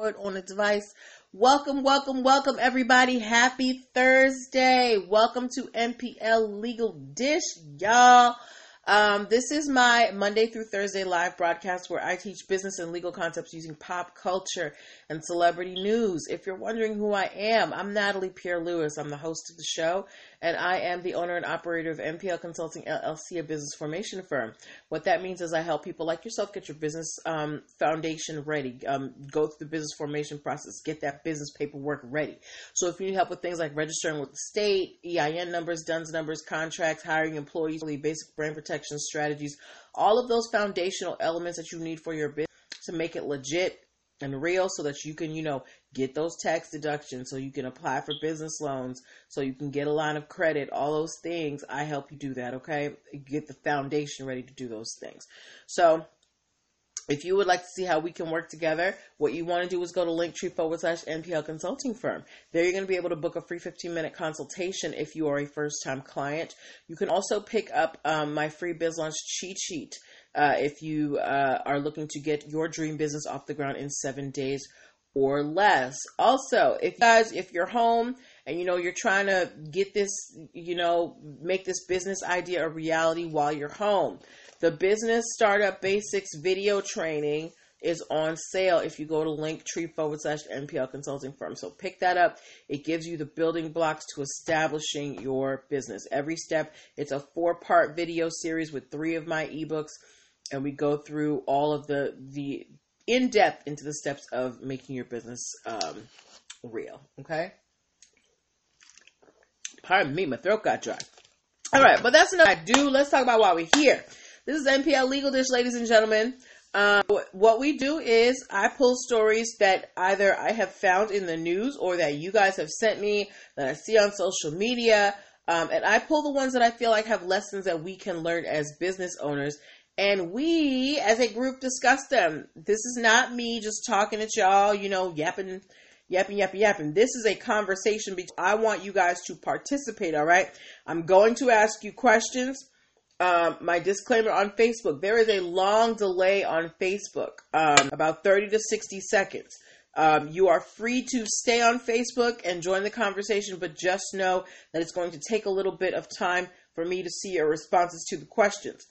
record on a device. Welcome, welcome, welcome, everybody. Happy Thursday. Welcome to MPL Legal Dish, y'all. This is my Monday through Thursday live broadcast where I teach business and legal concepts using pop culture and celebrity news. If you're wondering who I am, I'm Natalie Pierre Lewis. I'm the host of the show, and I am the owner and operator of MPL Consulting LLC, a business formation firm. What that means is I help people like yourself get your business foundation ready, go through the business formation process, get that business paperwork ready. So if you need help with things like registering with the state, EIN numbers, DUNS numbers, contracts, hiring employees, basic brand protection strategies, all of those foundational elements that you need for your business to make it legit and real so that you can, get those tax deductions, so you can apply for business loans, so you can get a line of credit, all those things. I help you do that, okay? Get the foundation ready to do those things. So if you would like to see how we can work together, what you want to do is go to linktree.com/NPL Consulting Firm. There you're going to be able to book a free 15-minute consultation if you are a first-time client. You can also pick up my free Biz Launch cheat sheet if you are looking to get your dream business off the ground in 7 days or less. Also, if you're home and, you're trying to get this, make this business idea a reality while you're home, the Business Startup Basics video training is on sale if you go to linktree.com/NPL Consulting Firm. So pick that up. It gives you the building blocks to establishing your business. Every step, it's a 4-part video series with 3 of my ebooks, and we go through all of the in-depth into the steps of making your business real, okay? Pardon me, my throat got dry. All right, but that's enough I do. Let's talk about why we're here. This is NPL Legal Dish, ladies and gentlemen. What we do is I pull stories that either I have found in the news or that you guys have sent me, that I see on social media, and I pull the ones that I feel like have lessons that we can learn as business owners, and we, as a group, discuss them. This is not me just talking at y'all, yapping. This is a conversation because I want you guys to participate, all right? I'm going to ask you questions. My disclaimer on Facebook, there is a long delay on Facebook, about 30 to 60 seconds. You are free to stay on Facebook and join the conversation, but just know that it's going to take a little bit of time for me to see your responses to the questions.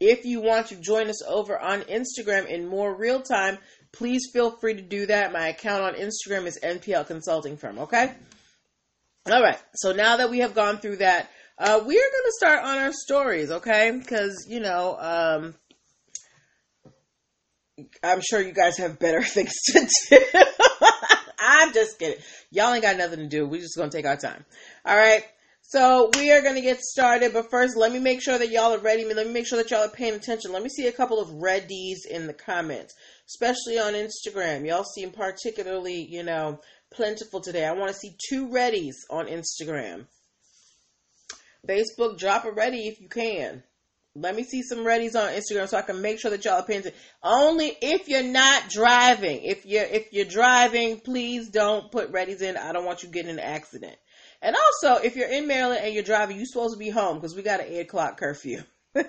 If you want to join us over on Instagram in more real time, please feel free to do that. My account on Instagram is NPL Consulting Firm, okay? All right, so now that we have gone through that, we are going to start on our stories, okay? Because, I'm sure you guys have better things to do. I'm just kidding. Y'all ain't got nothing to do. We're just going to take our time. All right. So we are going to get started. But first, let me make sure that y'all are ready. Let me make sure that y'all are paying attention. Let me see a couple of readies in the comments, especially on Instagram. Y'all seem particularly, plentiful today. I want to see 2 readies on Instagram. Facebook, drop a ready if you can. Let me see some readies on Instagram so I can make sure that y'all are paying attention. Only if you're not driving. If you're driving, please don't put readies in. I don't want you getting in an accident. And also, if you're in Maryland and you're driving, you're supposed to be home because we got an 8 o'clock curfew. All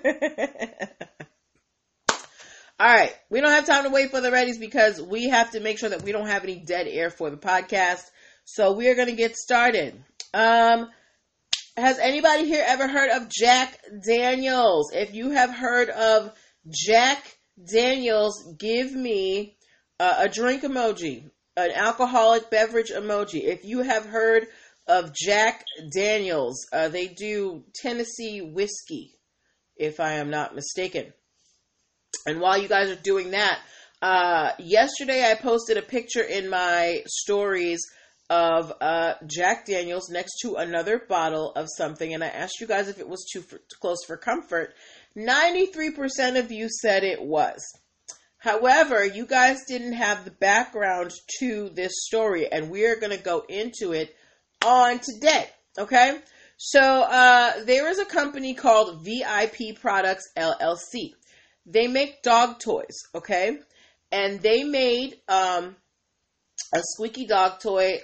right. We don't have time to wait for the readies because we have to make sure that we don't have any dead air for the podcast. So we are going to get started. Has anybody here ever heard of Jack Daniels? If you have heard of Jack Daniels, give me a drink emoji, an alcoholic beverage emoji. If you have heard of Jack Daniels, they do Tennessee whiskey, if I am not mistaken. And while you guys are doing that, yesterday I posted a picture in my stories of Jack Daniels next to another bottle of something, and I asked you guys if it was too close for comfort. 93% of you said it was. However, you guys didn't have the background to this story, and we are going to go into it on today, okay? So there is a company called VIP Products LLC. They make dog toys, okay? And they made a squeaky dog toy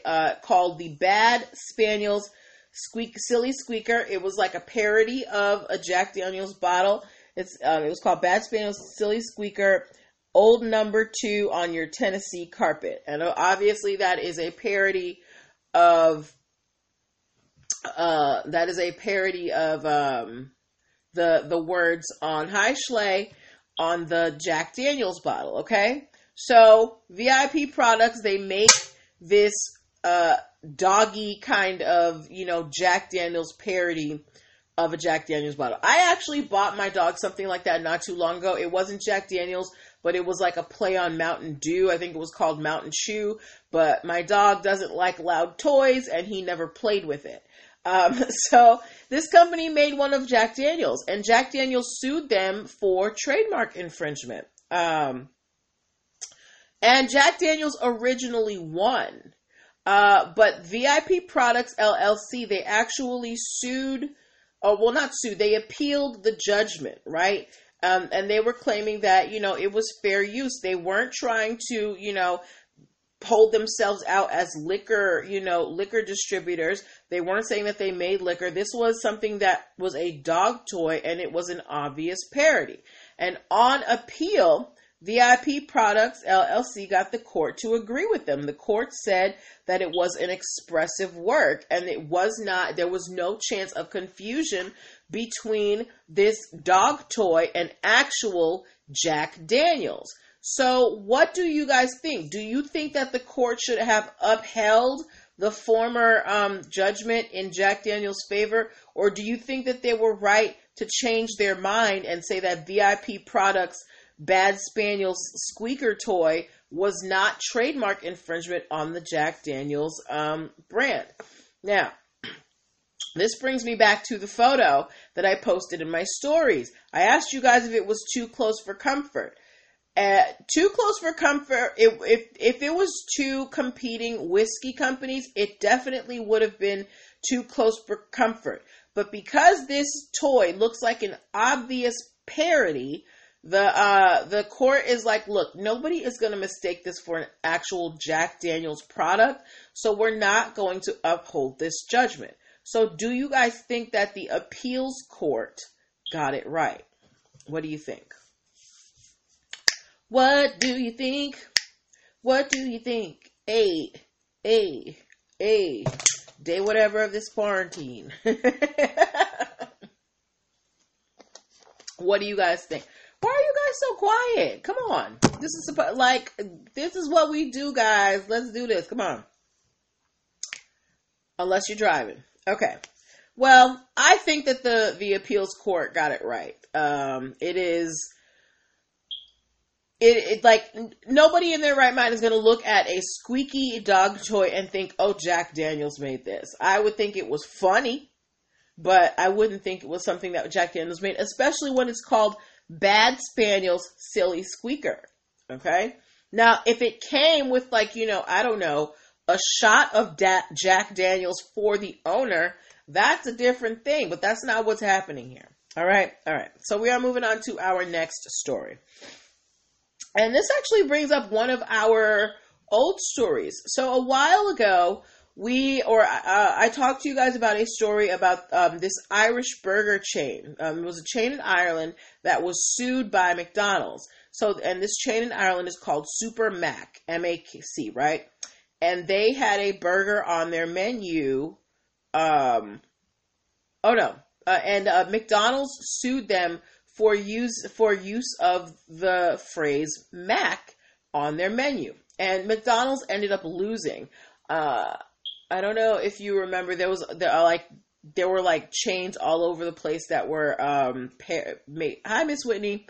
called the Bad Spaniels Silly Squeaker. It was like a parody of a Jack Daniels bottle. It was called Bad Spaniels Silly Squeaker. old number 2 on your Tennessee carpet. And obviously that is a parody of, the words on High Schley on the Jack Daniels bottle. Okay. So VIP Products, they make this, doggy kind of, you know, Jack Daniels parody of a Jack Daniels bottle. I actually bought my dog something like that not too long ago. It wasn't Jack Daniels, but it was like a play on Mountain Dew. I think it was called Mountain Chew, but my dog doesn't like loud toys and he never played with it. So this company made one of Jack Daniels, and Jack Daniels sued them for trademark infringement. And Jack Daniels originally won. But VIP Products LLC, they actually sued, or well, not sued, they appealed the judgment, right? And they were claiming that, you know, it was fair use. They weren't trying to, you know, hold themselves out as liquor, you know, liquor distributors. They weren't saying that they made liquor. This was something that was a dog toy, and it was an obvious parody. And on appeal, VIP Products LLC got the court to agree with them. The court said that it was an expressive work, and it was not, there was no chance of confusion between this dog toy and actual Jack Daniels. So what do you guys think? Do you think that the court should have upheld the former judgment in Jack Daniels' favor, or do you think that they were right to change their mind and say that VIP Products Bad Spaniels Squeaker toy was not trademark infringement on the Jack Daniels brand? Now, this brings me back to the photo that I posted in my stories. I asked you guys if it was too close for comfort. Too close for comfort, if it was two competing whiskey companies, it definitely would have been too close for comfort. But because this toy looks like an obvious parody, the court is like, look, nobody is going to mistake this for an actual Jack Daniels product, so we're not going to uphold this judgment. So do you guys think that the appeals court got it right? What do you think? What do you think? What do you think? Hey, day whatever of this quarantine. What do you guys think? Why are you guys so quiet? Come on. This is what we do, guys. Let's do this. Come on. Unless you're driving. Okay. Well, I think that the appeals court got it right. It nobody in their right mind is going to look at a squeaky dog toy and think, oh, Jack Daniels made this. I would think it was funny, but I wouldn't think it was something that Jack Daniels made, especially when it's called Bad Spaniels Silly Squeaker. Okay. Now, if it came with a shot of Jack Daniels for the owner, that's a different thing, but that's not what's happening here. All right. So we are moving on to our next story. And this actually brings up one of our old stories. So a while ago, I talked to you guys about a story about this Irish burger chain. It was a chain in Ireland that was sued by McDonald's. So, and this chain in Ireland is called Super Mac, M-A-C, right? And they had a burger on their menu. McDonald's sued them for use of the phrase Mac on their menu. And McDonald's ended up losing. I don't know if you remember, there were chains all over the place that were, hi Miss Whitney,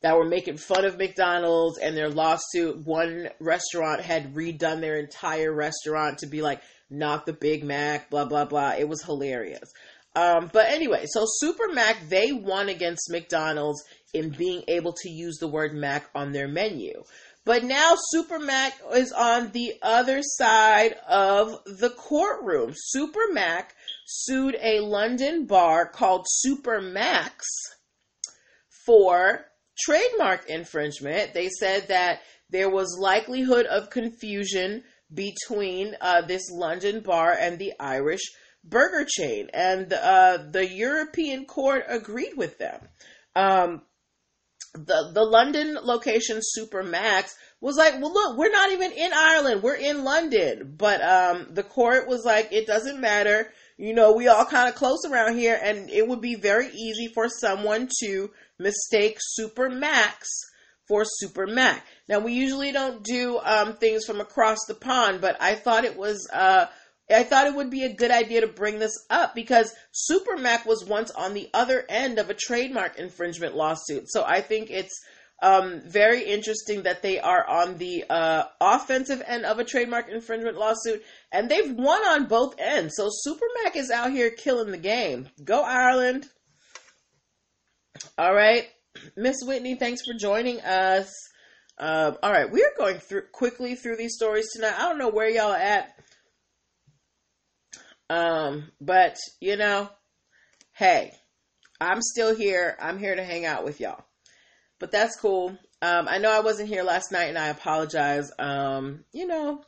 that were making fun of McDonald's and their lawsuit. One restaurant had redone their entire restaurant to be like, not the Big Mac, blah, blah, blah. It was hilarious. But anyway, so Super Mac, they won against McDonald's in being able to use the word Mac on their menu. But now Super Mac is on the other side of the courtroom. Super Mac sued a London bar called Super Max for trademark infringement. They said that there was likelihood of confusion between this London bar and the Irish burger chain, and the European court agreed with them. the London location Super Max was like, well, look, we're not even in Ireland. We're in London. But the court was like, it doesn't matter. You know, we all kind of close around here, and it would be very easy for someone to mistake Super Max for Super Mac. Now, we usually don't do things from across the pond, but I thought it was I thought it would be a good idea to bring this up because Super Mac was once on the other end of a trademark infringement lawsuit. So I think it's very interesting that they are on the offensive end of a trademark infringement lawsuit, and they've won on both ends. So Super Mac is out here killing the game. Go Ireland. All right. Miss Whitney, thanks for joining us. All right. We're going quickly through these stories tonight. I don't know where y'all are at. But you know, hey, I'm still here. I'm here to hang out with y'all, but that's cool. I know I wasn't here last night and I apologize. You know,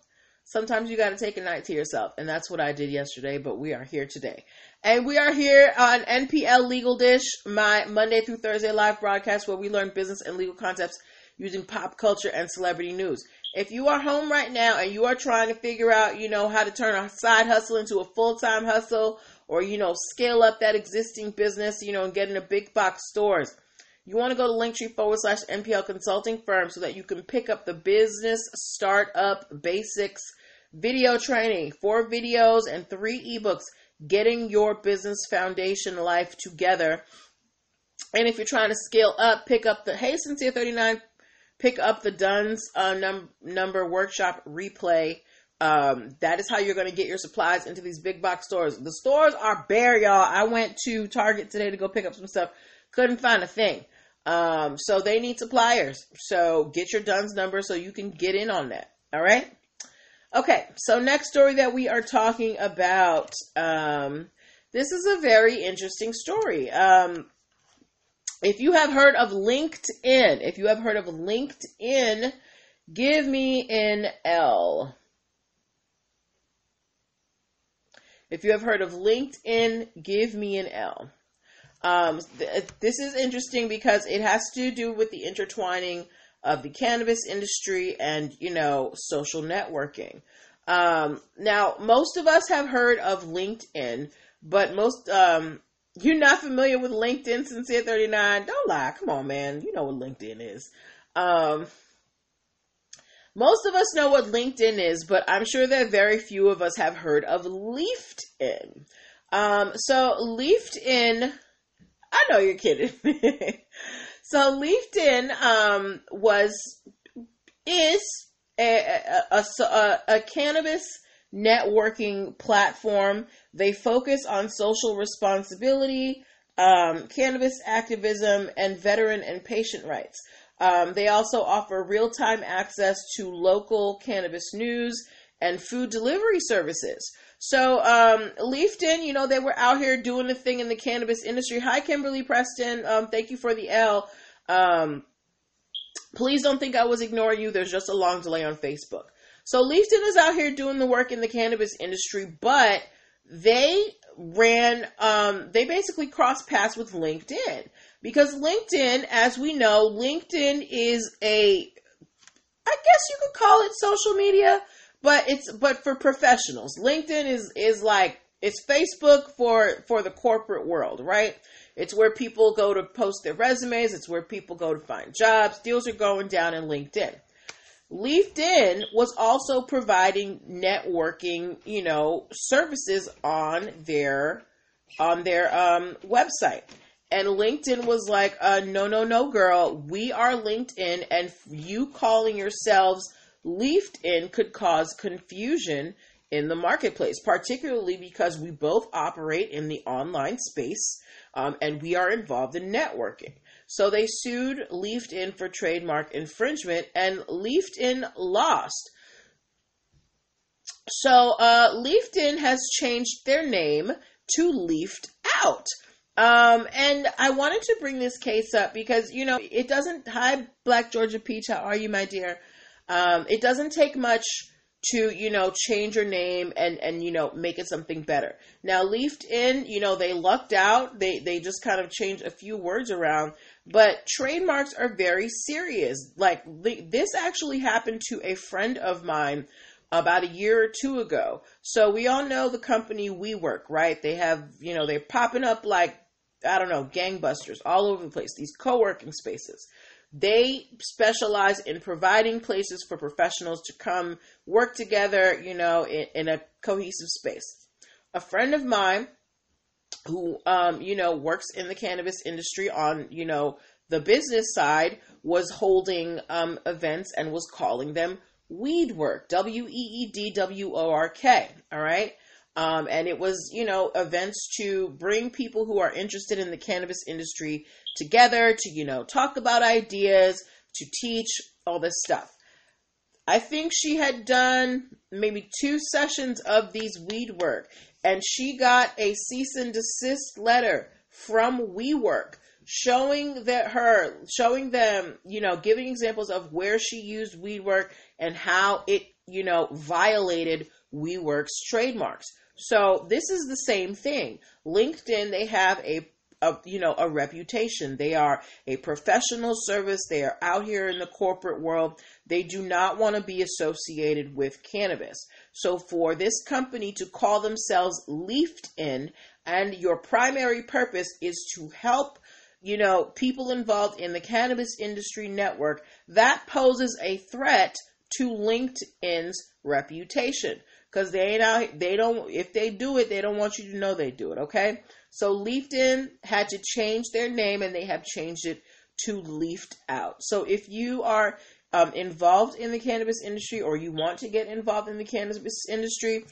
sometimes you got to take a night to yourself, and that's what I did yesterday, but we are here today, and we are here on NPL Legal Dish, my Monday through Thursday live broadcast where we learn business and legal concepts using pop culture and celebrity news. If you are home right now and you are trying to figure out, you know, how to turn a side hustle into a full-time hustle, or, you know, scale up that existing business, you know, and get into big box stores, you want to go to Linktree/NPL Consulting Firm so that you can pick up the Business Startup Basics video training, 4 videos and 3 ebooks, Getting Your Business Foundation Life Together. And if you're trying to scale up, pick up the Hey Sincere 39, pick up the Dunn's number workshop replay. That is how you're going to get your supplies into these big box stores. The stores are bare, y'all. I went to Target today to go pick up some stuff. Couldn't find a thing. So they need suppliers. So get your Dunn's number so you can get in on that. All right. Okay. So next story that we are talking about. This is a very interesting story. If you have heard of LinkedIn, give me an L. If you have heard of LinkedIn, give me an L. This is interesting because it has to do with the intertwining of the cannabis industry and, you know, social networking. Now, most of us have heard of LinkedIn, but most... You're not familiar with LinkedIn, Sincere 39. Don't lie. Come on, man. You know what LinkedIn is. Most of us know what LinkedIn is, but I'm sure that very few of us have heard of LeafedIn. So LeafedIn, I know you're kidding. So LeafedIn is a cannabis networking platform. They focus on social responsibility, cannabis activism, and veteran and patient rights. They also offer real-time access to local cannabis news and food delivery services. So, LeafedIn, you know, they were out here doing the thing in the cannabis industry. Hi, Kimberly Preston. Thank you for the L. Please don't think I was ignoring you. There's just a long delay on Facebook. So LeafedIn is out here doing the work in the cannabis industry, but they basically cross paths with LinkedIn, because LinkedIn, as we know, LinkedIn is I guess you could call it social media, but for professionals. LinkedIn is like, it's Facebook for the corporate world, right? It's where people go to post their resumes. It's where people go to find jobs. Deals are going down in LinkedIn. LinkedIn was also providing networking, you know, services on their website. And LinkedIn was like, no, girl, we are LinkedIn, and you calling yourselves LinkedIn could cause confusion in the marketplace, particularly because we both operate in the online space, and we are involved in networking. So they sued LinkedIn for trademark infringement, and LinkedIn lost. So LinkedIn has changed their name to Leafed Out. And I wanted to bring this case up because, you know, it doesn't... Hi, Black Georgia Peach. How are you, my dear? It doesn't take much to, you know, change your name and, you know, make it something better. Now, LeafedIn, you know, they lucked out. They just kind of changed a few words around, but trademarks are very serious. Like, this actually happened to a friend of mine about a year or two ago. So we all know the company WeWork, right? They have, you know, they're popping up like, I don't know, gangbusters all over the place, these co-working spaces. They specialize in providing places for professionals to come work together, you know, in a cohesive space. A friend of mine who, you know, works in the cannabis industry on, you know, the business side was holding events and was calling them WeedWork, WeedWork, all right? And it was, you know, events to bring people who are interested in the cannabis industry together to, you know, talk about ideas, to teach, all this stuff. I think she had done maybe 2 sessions of these WeedWork, and she got a cease and desist letter from WeWork showing them, you know, giving examples of where she used WeedWork and how it, you know, violated WeWork's trademarks. So this is the same thing. LinkedIn, they have a reputation. They are a professional service. They are out here in the corporate world. They do not want to be associated with cannabis. So for this company to call themselves LeafedIn, and your primary purpose is to help, you know, people involved in the cannabis industry network, that poses a threat to LinkedIn's reputation. Because if they do it, they don't want you to know they do it, okay? So LeafedIn had to change their name, and they have changed it to Leafed Out. So if you are involved in the cannabis industry, or you want to get involved in the cannabis industry,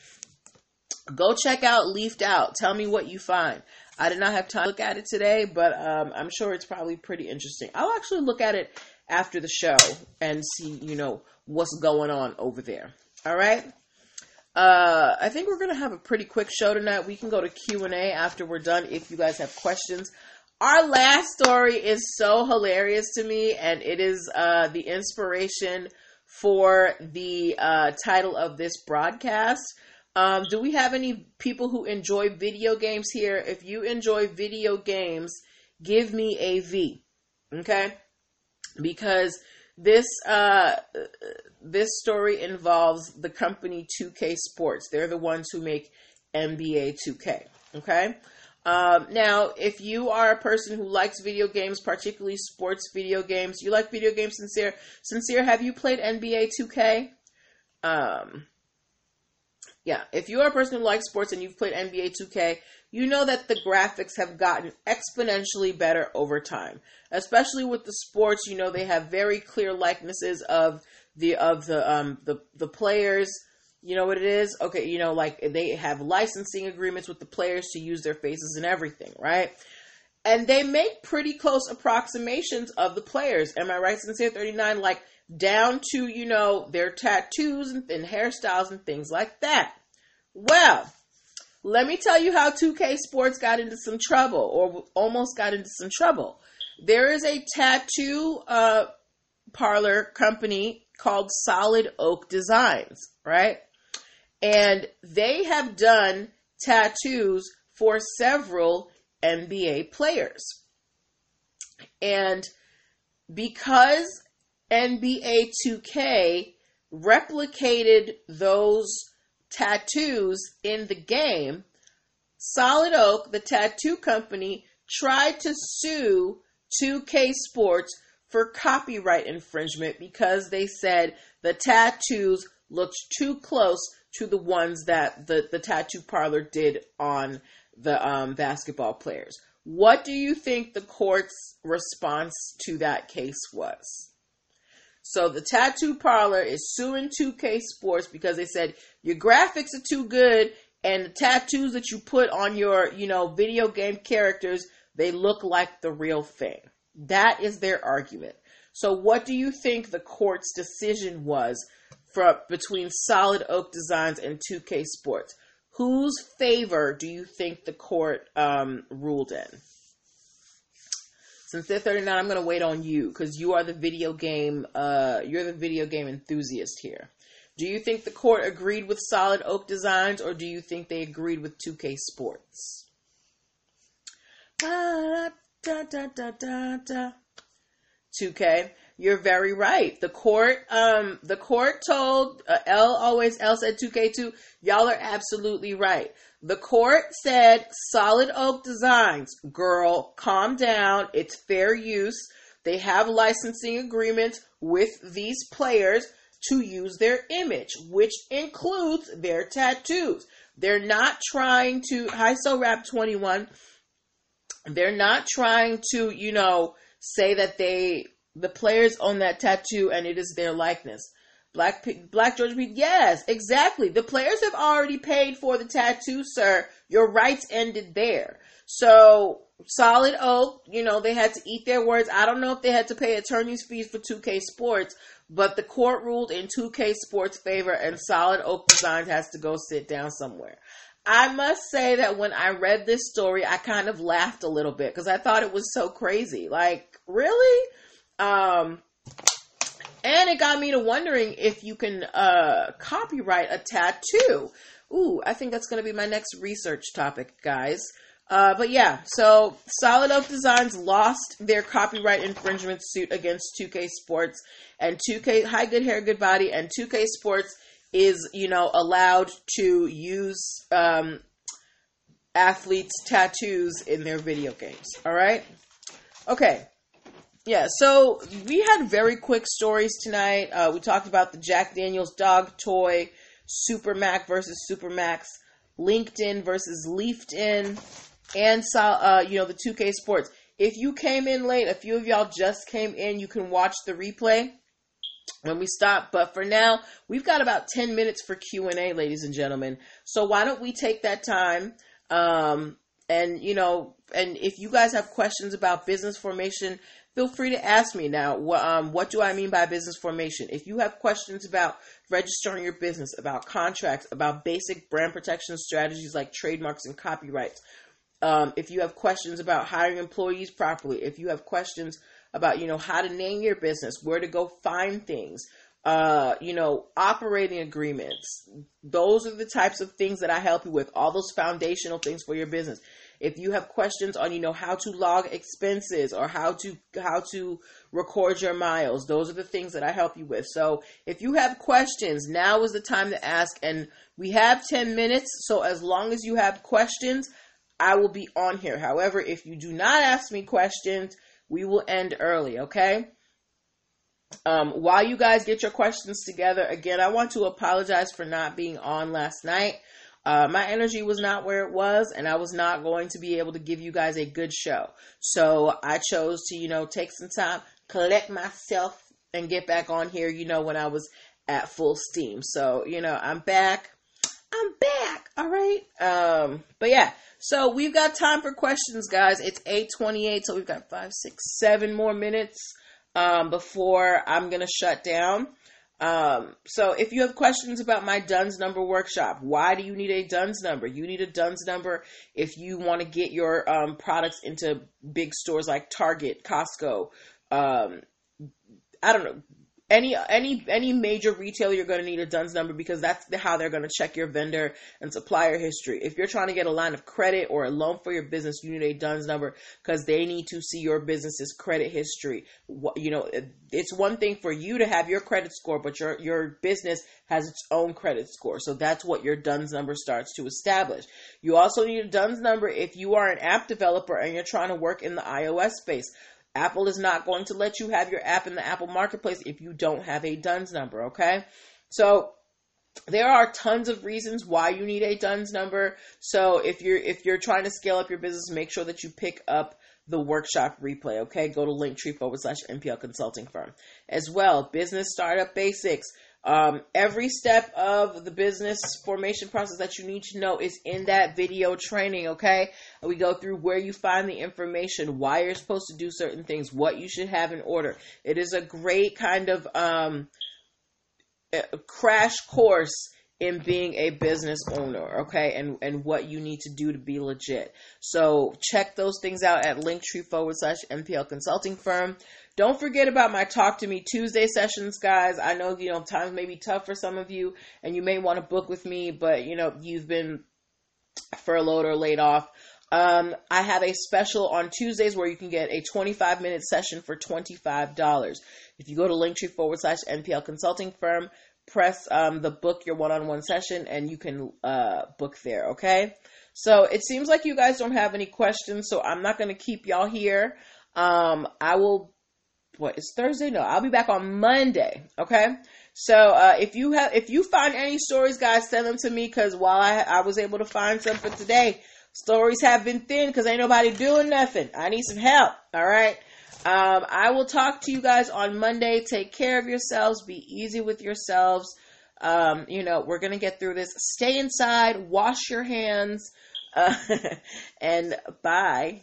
go check out Leafed Out. Tell me what you find. I did not have time to look at it today, but I'm sure it's probably pretty interesting. I'll actually look at it after the show and see, you know, what's going on over there. All right. I think we're going to have a pretty quick show tonight. We can go to Q&A after we're done if you guys have questions. Our last story is so hilarious to me, and it is the inspiration for the title of this broadcast. Do we have any people who enjoy video games here? If you enjoy video games, give me a V, okay? Because this story involves the company 2K Sports. They're the ones who make NBA 2K, okay? Now, if you are a person who likes video games, particularly sports video games, you like video games, Sincere, have you played NBA 2K? Yeah, if you are a person who likes sports and you've played NBA 2K, you know that the graphics have gotten exponentially better over time. Especially with the sports, you know, they have very clear likenesses of the players. You know what it is? Okay, you know, like they have licensing agreements with the players to use their faces and everything, right? And they make pretty close approximations of the players. Am I right, Sincere 39? Like, down to, you know, their tattoos and hairstyles and things like that. Well, let me tell you how 2K Sports got into some trouble, or almost got into some trouble. There is a tattoo parlor company called Solid Oak Designs, right? And they have done tattoos for several NBA players. And because NBA 2K replicated those tattoos in the game, Solid Oak, the tattoo company, tried to sue 2K Sports for copyright infringement because they said the tattoos looked too close to the ones that the tattoo parlor did on the basketball players. What do you think the court's response to that case was? So the tattoo parlor is suing 2K Sports because they said your graphics are too good, and the tattoos that you put on your, you know, video game characters, they look like the real thing. That is their argument. So what do you think the court's decision was between Solid Oak Designs and 2K Sports? Whose favor do you think the court ruled in? Since they're 39, I'm going to wait on you because you're the video game enthusiast here. Do you think the court agreed with Solid Oak Designs, or do you think they agreed with 2K Sports? Da, da, da, da, da, da. 2K, you're very right. The court told L said 2K too. Y'all are absolutely right. The court said Solid Oak Designs, girl, calm down. It's fair use. They have licensing agreements with these players to use their image, which includes their tattoos. They're not trying to HiSoRap21. They're not trying to, say that the players own that tattoo and it is their likeness. Black George P. Yes, exactly. The players have already paid for the tattoo, sir. Your rights ended there. So Solid Oak, they had to eat their words. I don't know if they had to pay attorney's fees for 2K Sports, but the court ruled in 2K Sports' favor, and Solid Oak Designs has to go sit down somewhere. I must say that when I read this story, I kind of laughed a little bit because I thought it was so crazy. Like, really? And it got me to wondering if you can copyright a tattoo. Ooh, I think that's going to be my next research topic, guys. But yeah, so Solid Oak Designs lost their copyright infringement suit against 2K Sports, and 2K, High Good Hair, Good Body, and 2K Sports is, allowed to use athletes' tattoos in their video games. All right? Okay. Yeah, so we had very quick stories tonight. We talked about the Jack Daniels dog toy, Super Mac versus Super Max, LinkedIn versus LeafedIn, and the 2K Sports. If you came in late, a few of y'all just came in, you can watch the replay when we stop. But for now, we've got about 10 minutes for Q&A, ladies and gentlemen. So why don't we take that time? And if you guys have questions about business formation, feel free to ask me now. What do I mean by business formation? If you have questions about registering your business, about contracts, about basic brand protection strategies like trademarks and copyrights, if you have questions about hiring employees properly, if you have questions about, how to name your business, where to go find things, operating agreements. Those are the types of things that I help you with, all those foundational things for your business. If you have questions on, how to log expenses or how to record your miles, those are the things that I help you with. So if you have questions, now is the time to ask, and we have 10 minutes. So as long as you have questions, I will be on here. However, if you do not ask me questions, we will end early. Okay. While you guys get your questions together, again, I want to apologize for not being on last night. My energy was not where it was, and I was not going to be able to give you guys a good show. So I chose to, take some time, collect myself, and get back on here, when I was at full steam. So, I'm back. I'm back. All right. But yeah, so we've got time for questions, guys. It's 8:28, so we've got 5, 6, 7 more minutes before I'm going to shut down. So if you have questions about my DUNS number workshop, why do you need a DUNS number? You need a DUNS number if you want to get your products into big stores like Target, Costco, I don't know, any major retailer. You're going to need a DUNS number because that's how they're going to check your vendor and supplier history. If you're trying to get a line of credit or a loan for your business, you need a DUNS number because they need to see your business's credit history. It's one thing for you to have your credit score, but your business has its own credit score. So that's what your DUNS number starts to establish. You also need a DUNS number if you are an app developer and you're trying to work in the iOS space. Apple is not going to let you have your app in the Apple Marketplace if you don't have a DUNS number, okay? So there are tons of reasons why you need a DUNS number. So if you're trying to scale up your business, make sure that you pick up the workshop replay, okay? Go to linktree.com/NPL Consulting Firm. As well, business startup basics. Every step of the business formation process that you need to know is in that video training, okay? We go through where you find the information, why you're supposed to do certain things, what you should have in order. It is a great kind of crash course in being a business owner, okay, and what you need to do to be legit. So check those things out at linktree.com/MPL Consulting Firm. Don't forget about my Talk to Me Tuesday sessions, guys. I know, you know, times may be tough for some of you, and you may want to book with me, but, you know, you've been furloughed or laid off. I have a special on Tuesdays where you can get a 25-minute session for $25. If you go to linktree.com/MPL Consulting Firm, press the book your one-on-one session, and you can book there, okay? So it seems like you guys don't have any questions, so I'm not going to keep y'all here. I will, it's Thursday? No, I'll be back on Monday, okay? So if you find any stories, guys, send them to me, because while I was able to find some for today, stories have been thin because ain't nobody doing nothing. I need some help, all right? I will talk to you guys on Monday. Take care of yourselves. Be easy with yourselves. You know, we're going to get through this. Stay inside. Wash your hands. And bye.